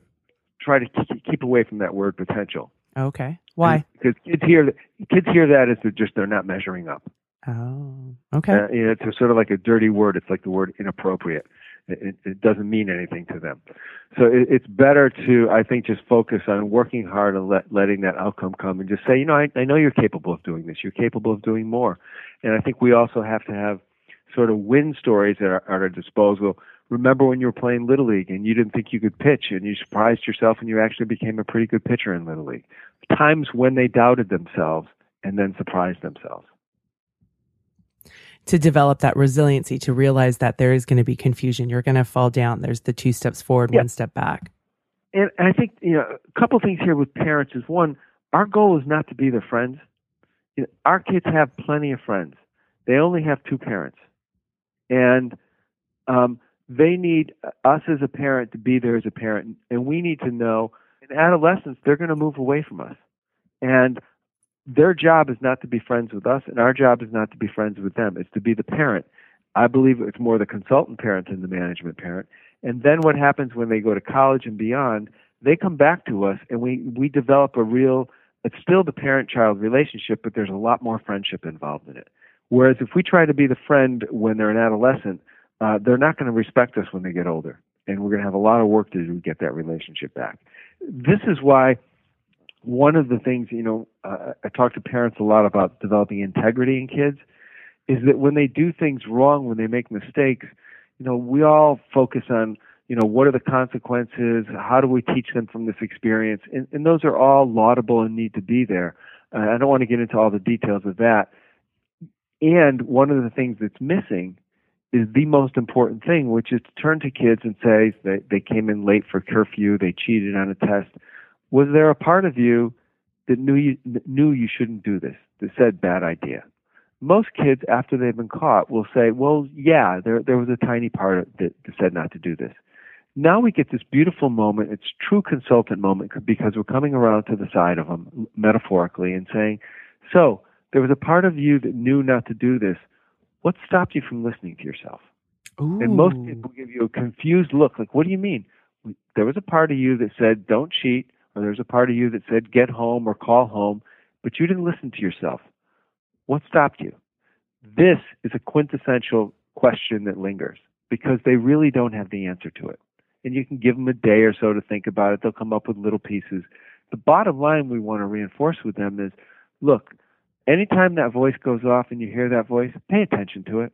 try to keep away from that word potential. Okay, why? Because kids hear that, kids hear that as they're just they're not measuring up. Oh, okay. Uh, you know, it's a, sort of like a dirty word. It's like the word inappropriate. It, it doesn't mean anything to them. So it, it's better to, I think, just focus on working hard and let, letting that outcome come and just say, you know, I, I know you're capable of doing this. You're capable of doing more. And I think we also have to have sort of win stories that are at our disposal. Remember when you were playing Little League and you didn't think you could pitch and you surprised yourself and you actually became a pretty good pitcher in Little League. Times when they doubted themselves and then surprised themselves. To develop that resiliency, to realize that there is going to be confusion. You're going to fall down. There's the two steps forward, yeah. one step back. And, and I think, you know, a couple things here with parents is, one, our goal is not to be their friends. You know, our kids have plenty of friends. They only have two parents. And um, they need us as a parent to be there as a parent. And we need to know in adolescence, they're going to move away from us. And their job is not to be friends with us, and our job is not to be friends with them. It's to be the parent. I believe it's more the consultant parent than the management parent. And then what happens when they go to college and beyond, they come back to us, and we, we develop a real, it's still the parent-child relationship, but there's a lot more friendship involved in it. Whereas if we try to be the friend when they're an adolescent, uh, they're not going to respect us when they get older, and we're going to have a lot of work to do to get that relationship back. This is why... One of the things, you know, uh, I talk to parents a lot about developing integrity in kids is that when they do things wrong, when they make mistakes, you know, we all focus on, you know, what are the consequences? How do we teach them from this experience? And, and those are all laudable and need to be there. Uh, I don't want to get into all the details of that. And one of the things that's missing is the most important thing, which is to turn to kids and say they, they came in late for curfew, they cheated on a test. Was there a part of you that knew you, that knew you shouldn't do this, that said bad idea? Most kids, after they've been caught, will say, well, yeah, there there was a tiny part that, that said not to do this. Now we get this beautiful moment. It's true consultant moment because we're coming around to the side of them, metaphorically, and saying, so there was a part of you that knew not to do this. What stopped you from listening to yourself? Ooh. And most kids will give you a confused look, like, what do you mean? There was a part of you that said, don't cheat. Or there's a part of you that said, get home or call home, but you didn't listen to yourself. What stopped you? This is a quintessential question that lingers because they really don't have the answer to it. And you can give them a day or so to think about it. They'll come up with little pieces. The bottom line we want to reinforce with them is, look, anytime that voice goes off and you hear that voice, pay attention to it.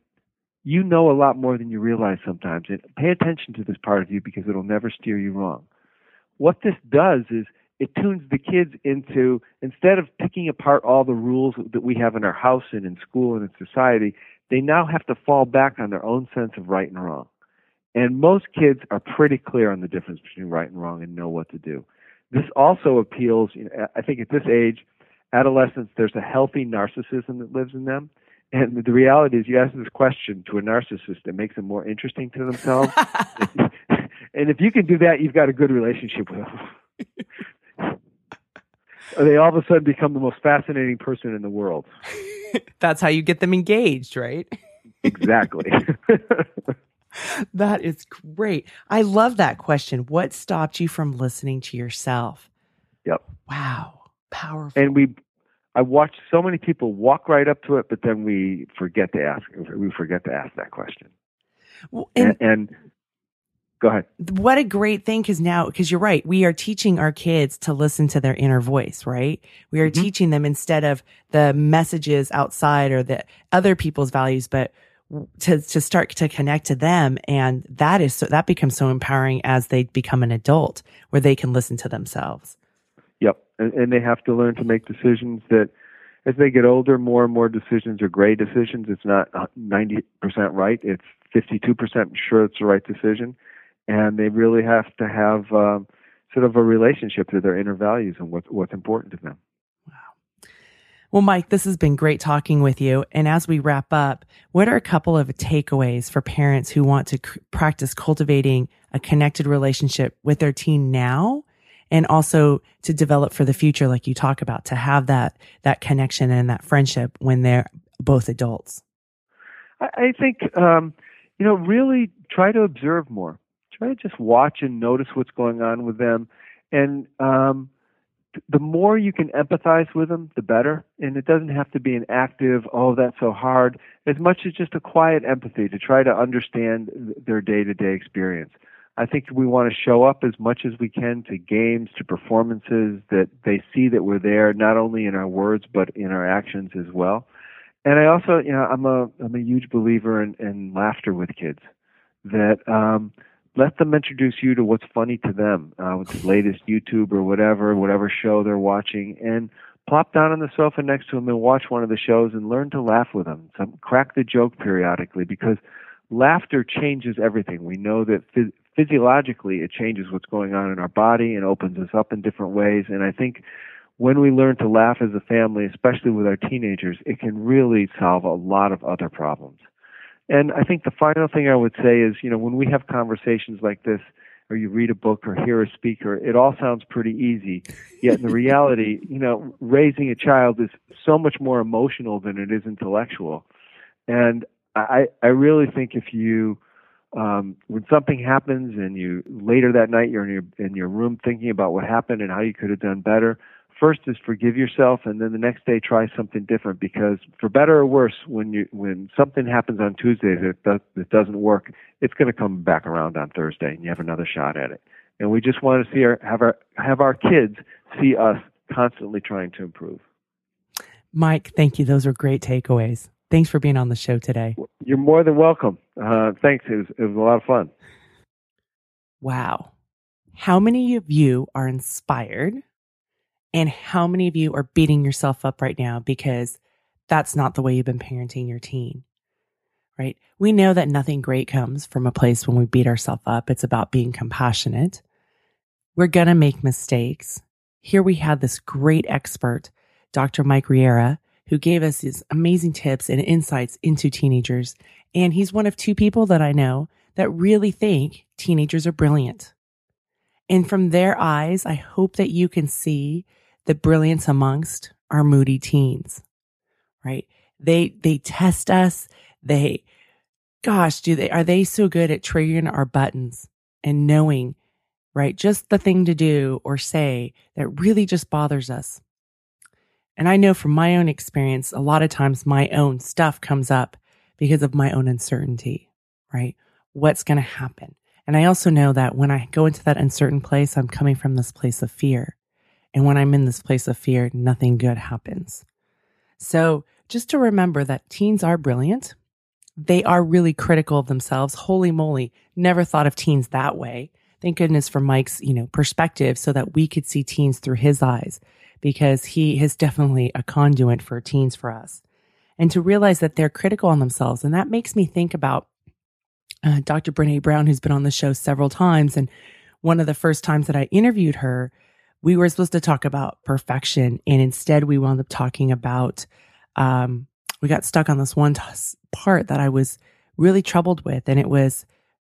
You know a lot more than you realize sometimes. And pay attention to this part of you because it'll never steer you wrong. What this does is it tunes the kids into, instead of picking apart all the rules that we have in our house and in school and in society, they now have to fall back on their own sense of right and wrong. And most kids are pretty clear on the difference between right and wrong and know what to do. This also appeals, you know, I think at this age, adolescents, there's a healthy narcissism that lives in them. And the reality is you ask this question to a narcissist, it makes them more interesting to themselves. And if you can do that, you've got a good relationship with them. They all of a sudden become the most fascinating person in the world. That's how you get them engaged, right? Exactly. That is great. I love that question. What stopped you from listening to yourself? Yep. Wow. Powerful. And we, I watched so many people walk right up to it, but then we forget to ask. We forget to ask that question. Well, and, and, and Go ahead. What a great thing, because now, because you're right, we are teaching our kids to listen to their inner voice, right? We are mm-hmm. teaching them instead of the messages outside or the other people's values, but to to start to connect to them, and that is so that becomes so empowering as they become an adult, where they can listen to themselves. Yep, and, and they have to learn to make decisions that, as they get older, more and more decisions are gray decisions. It's not ninety percent right; it's fifty-two percent sure it's the right decision. And they really have to have um, sort of a relationship to their inner values and what, what's important to them. Wow. Well, Mike, this has been great talking with you. And as we wrap up, what are a couple of takeaways for parents who want to c- practice cultivating a connected relationship with their teen now and also to develop for the future, like you talk about, to have that that connection and that friendship when they're both adults? I, I think, um, you know, really try to observe more. Try to just watch and notice what's going on with them. And, um, the more you can empathize with them, the better. And it doesn't have to be an active, oh, that's so hard, as much as just a quiet empathy to try to understand their day-to-day experience. I think we want to show up as much as we can to games, to performances, that they see that we're there, not only in our words, but in our actions as well. And I also, you know, I'm a, I'm a huge believer in, in laughter with kids, that um, let them introduce you to what's funny to them, uh, with the latest YouTube or whatever, whatever show they're watching, and plop down on the sofa next to them and watch one of the shows and learn to laugh with them. So crack the joke periodically, because laughter changes everything. We know that phys- physiologically it changes what's going on in our body and opens us up in different ways. And I think when we learn to laugh as a family, especially with our teenagers, it can really solve a lot of other problems. And I think the final thing I would say is, you know, when we have conversations like this, or you read a book or hear a speaker, it all sounds pretty easy. Yet in the reality, you know, raising a child is so much more emotional than it is intellectual. And I, I really think if you, um, when something happens and you later that night you're in your in your room thinking about what happened and how you could have done better, first is forgive yourself, and then the next day try something different. Because for better or worse, when you when something happens on Tuesday that does, that doesn't work, it's going to come back around on Thursday, and you have another shot at it. And we just want to see our have our have our kids see us constantly trying to improve. Mike, thank you. Those are great takeaways. Thanks for being on the show today. You're more than welcome. Uh, thanks. It was, it was a lot of fun. Wow. How many of you are inspired, and how many of you are beating yourself up right now because that's not the way you've been parenting your teen, right? We know that nothing great comes from a place when we beat ourselves up. It's about being compassionate. We're going to make mistakes. Here we had this great expert, Doctor Mike Riera, who gave us his amazing tips and insights into teenagers. And he's one of two people that I know that really think teenagers are brilliant. And from their eyes, I hope that you can see the brilliance amongst our moody teens, right? They they test us. They, gosh, do they are they so good at triggering our buttons and knowing, right, just the thing to do or say that really just bothers us. And I know from my own experience, a lot of times my own stuff comes up because of my own uncertainty, right? What's going to happen? And I also know that when I go into that uncertain place, I'm coming from this place of fear. And when I'm in this place of fear, nothing good happens. So just to remember that teens are brilliant. They are really critical of themselves. Holy moly, never thought of teens that way. Thank goodness for Mike's, you know, perspective, so that we could see teens through his eyes, because he is definitely a conduit for teens for us. And to realize that they're critical on themselves. And that makes me think about uh, Doctor Brené Brown, who's been on the show several times. And one of the first times that I interviewed her, we were supposed to talk about perfection. And instead we wound up talking about, um, we got stuck on this one t- part that I was really troubled with. And it was,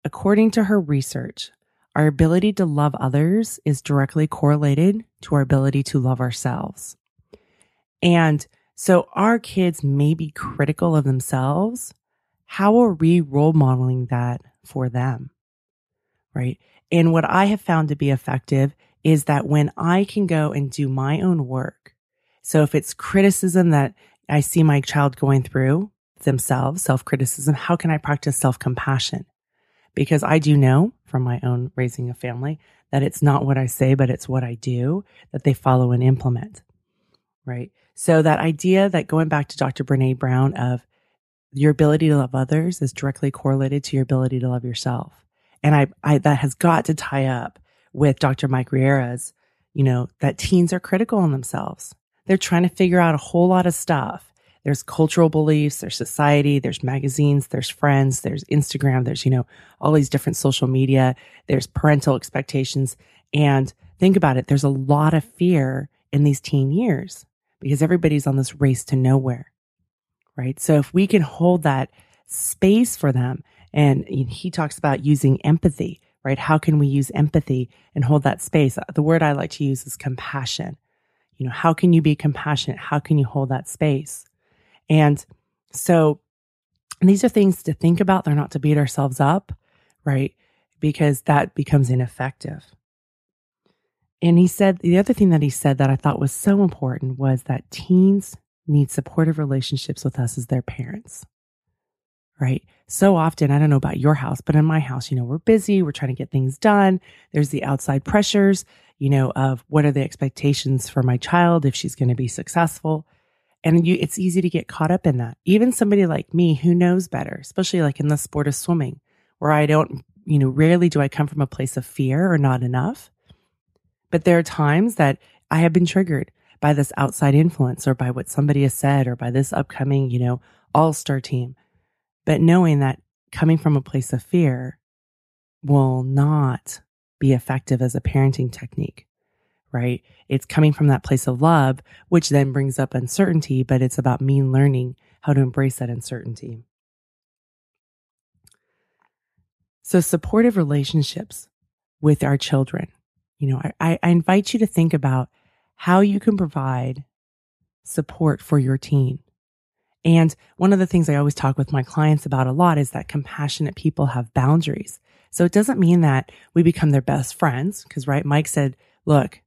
according to her research, our ability to love others is directly correlated to our ability to love ourselves. And so our kids may be critical of themselves. How are we role modeling that for them, right? And what I have found to be effective is that when I can go and do my own work, so if it's criticism that I see my child going through themselves, self-criticism, how can I practice self-compassion? Because I do know from my own raising a family that it's not what I say, but it's what I do that they follow and implement, right? So that idea that, going back to Doctor Brené Brown, of your ability to love others is directly correlated to your ability to love yourself. And I, I that has got to tie up with Doctor Mike Riera's, you know, that teens are critical on themselves. They're trying to figure out a whole lot of stuff. There's cultural beliefs, there's society, there's magazines, there's friends, there's Instagram, there's, you know, all these different social media, there's parental expectations. And think about it, there's a lot of fear in these teen years because everybody's on this race to nowhere, right? So if we can hold that space for them, and he talks about using empathy, right? How can we use empathy and hold that space? The word I like to use is compassion. You know, how can you be compassionate? How can you hold that space? And so these are things to think about. They're not to beat ourselves up, right? Because that becomes ineffective. And he said, the other thing that he said that I thought was so important was that teens need supportive relationships with us as their parents, right? So often, I don't know about your house, but in my house, you know, we're busy, we're trying to get things done. There's the outside pressures, you know, of what are the expectations for my child if she's going to be successful. And you, it's easy to get caught up in that. Even somebody like me who knows better, especially like in the sport of swimming, where I don't, you know, rarely do I come from a place of fear or not enough. But there are times that I have been triggered by this outside influence or by what somebody has said or by this upcoming, you know, all-star team. But knowing that coming from a place of fear will not be effective as a parenting technique, right? It's coming from that place of love, which then brings up uncertainty, but it's about me learning how to embrace that uncertainty. So supportive relationships with our children. You know, I, I invite you to think about how you can provide support for your teen. And one of the things I always talk with my clients about a lot is that compassionate people have boundaries. So it doesn't mean that we become their best friends, because, right, Mike said, look,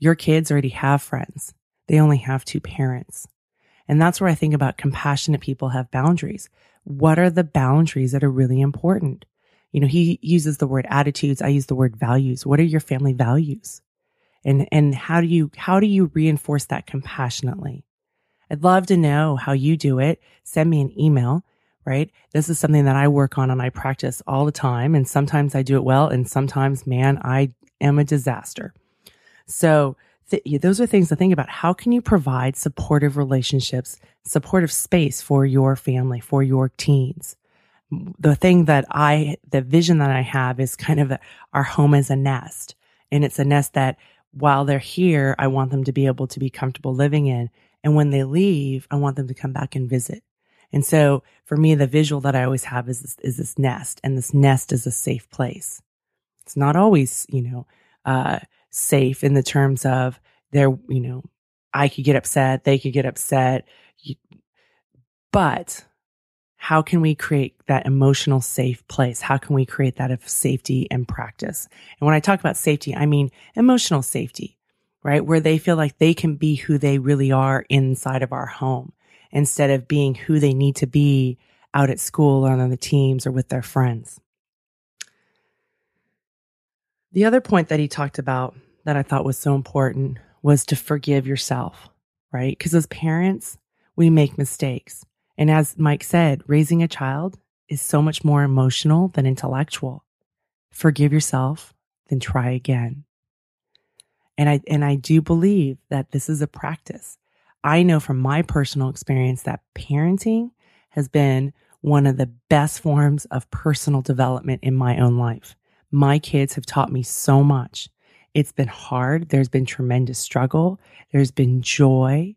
your kids already have friends. They only have two parents. And that's where I think about compassionate people have boundaries. What are the boundaries that are really important? You know, he uses the word attitudes. I use the word values. What are your family values? And and how do you how do you reinforce that compassionately? I'd love to know how you do it. Send me an email, right? This is something that I work on and I practice all the time. And sometimes I do it well. And sometimes, man, I am a disaster. So th- those are things to think about. How can you provide supportive relationships, supportive space for your family, for your teens? The thing that I, the vision that I have is kind of a, our home as a nest. And it's a nest that while they're here, I want them to be able to be comfortable living in. And when they leave, I want them to come back and visit. And so for me, the visual that I always have is this, is this nest. And this nest is a safe place. It's not always, you know, uh, safe in the terms of they're, you know, I could get upset, they could get upset. You, but... how can we create that emotional safe place? How can we create that of safety and practice? And when I talk about safety, I mean emotional safety, right? Where they feel like they can be who they really are inside of our home instead of being who they need to be out at school or on the teams or with their friends. The other point that he talked about that I thought was so important was to forgive yourself, right? Because as parents, we make mistakes. And as Mike said, raising a child is so much more emotional than intellectual. Forgive yourself, then try again. And I and I do believe that this is a practice. I know from my personal experience that parenting has been one of the best forms of personal development in my own life. My kids have taught me so much. It's been hard. There's been tremendous struggle. There's been joy.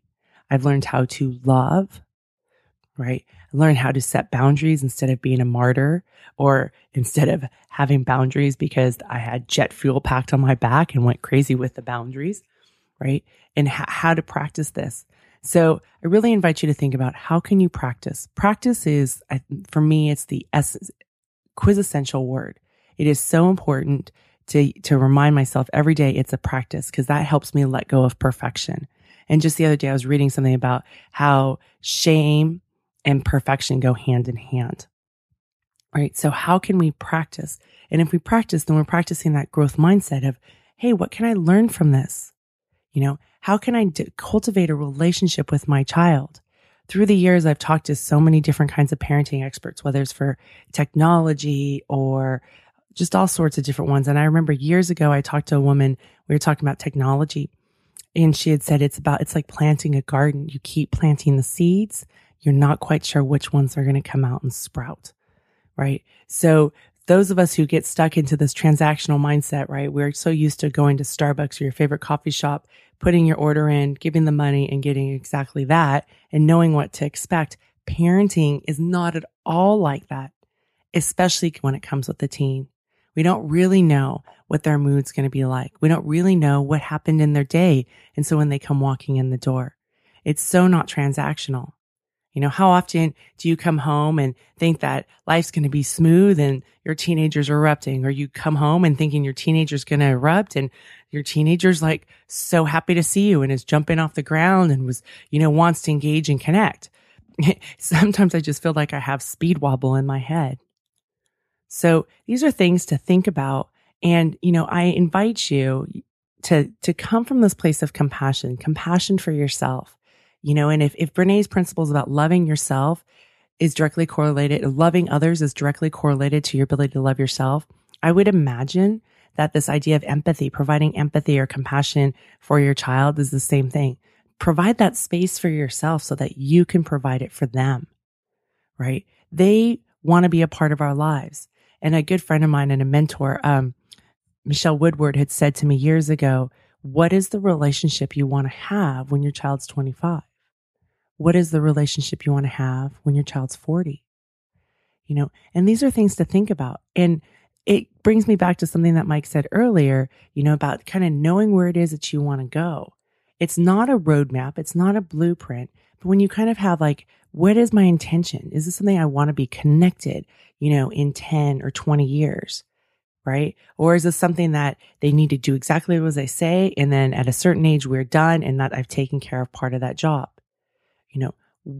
I've learned how to love. Right? Learn how to set boundaries instead of being a martyr, or instead of having boundaries because I had jet fuel packed on my back and went crazy with the boundaries, right? And ha- how to practice this. So I really invite you to think about how can you practice? Practice is, I, for me, it's the essence, quintessential word. It is so important to, to remind myself every day it's a practice, because that helps me let go of perfection. And just the other day, I was reading something about how shame and perfection go hand in hand, right? So how can we practice? And if we practice, then we're practicing that growth mindset of, hey, what can I learn from this? You know, how can I d- cultivate a relationship with my child? Through the years, I've talked to so many different kinds of parenting experts, whether it's for technology or just all sorts of different ones. And I remember years ago, I talked to a woman, we were talking about technology, and she had said, it's about, it's like planting a garden. You keep planting the seeds. You're not quite sure which ones are going to come out and sprout, right? So those of us who get stuck into this transactional mindset, right? We're so used to going to Starbucks or your favorite coffee shop, putting your order in, giving the money and getting exactly that and knowing what to expect. Parenting is not at all like that, especially when it comes with the teen. We don't really know what their mood's going to be like. We don't really know what happened in their day. And so when they come walking in the door, it's so not transactional. You know, how often do you come home and think that life's going to be smooth and your teenager's erupting? Or you come home and thinking your teenager's going to erupt and your teenager's like so happy to see you and is jumping off the ground and was, you know, wants to engage and connect. Sometimes I just feel like I have speed wobble in my head. So these are things to think about. And, you know, I invite you to, to come from this place of compassion, compassion for yourself. You know, and if, if Brené's principles about loving yourself is directly correlated, loving others is directly correlated to your ability to love yourself, I would imagine that this idea of empathy, providing empathy or compassion for your child is the same thing. Provide that space for yourself so that you can provide it for them, right? They want to be a part of our lives. And a good friend of mine and a mentor, um, Michelle Woodward, had said to me years ago, what is the relationship you want to have when your child's twenty-five? What is the relationship you want to have when your child's forty? You know, and these are things to think about. And it brings me back to something that Mike said earlier, you know, about kind of knowing where it is that you want to go. It's not a roadmap. It's not a blueprint. But when you kind of have like, what is my intention? Is this something I want to be connected, you know, in ten or twenty years? Right? Or is this something that they need to do exactly as I say, and then at a certain age, we're done and that I've taken care of part of that job? You know,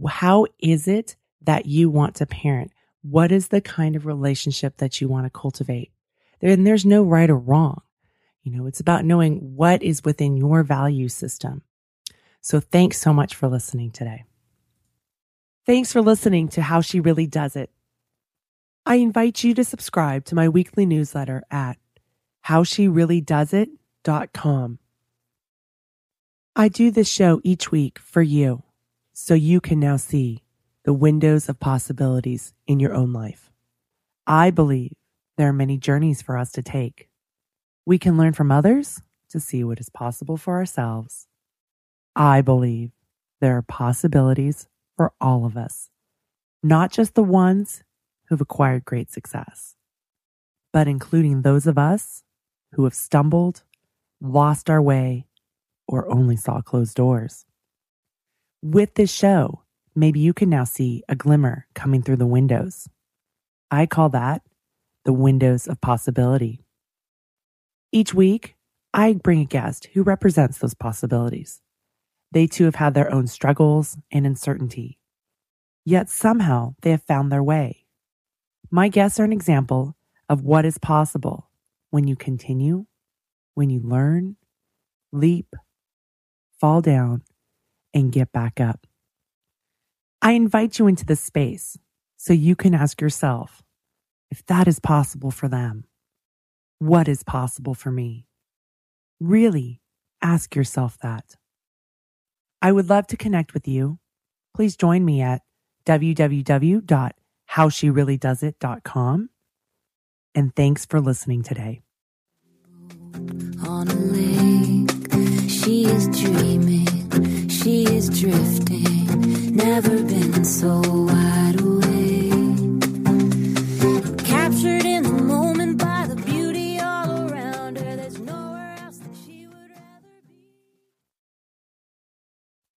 how is it that you want to parent? What is the kind of relationship that you want to cultivate? And there's no right or wrong. You know, it's about knowing what is within your value system. So thanks so much for listening today. Thanks for listening to How She Really Does It. I invite you to subscribe to my weekly newsletter at how she really does it dot com. I do this show each week for you, so you can now see the windows of possibilities in your own life. I believe there are many journeys for us to take. We can learn from others to see what is possible for ourselves. I believe there are possibilities for all of us, not just the ones who've acquired great success, but including those of us who have stumbled, lost our way, or only saw closed doors. With this show, maybe you can now see a glimmer coming through the windows. I call that the windows of possibility. Each week, I bring a guest who represents those possibilities. They too have had their own struggles and uncertainty, yet somehow they have found their way. My guests are an example of what is possible when you continue, when you learn, leap, fall down, and get back up. I invite you into this space so you can ask yourself, if that is possible for them, what is possible for me? Really ask yourself that. I would love to connect with you. Please join me at www. how she really does it dot com. And thanks for listening today. On a lake, she is dreaming, she is drifting, never been so wild.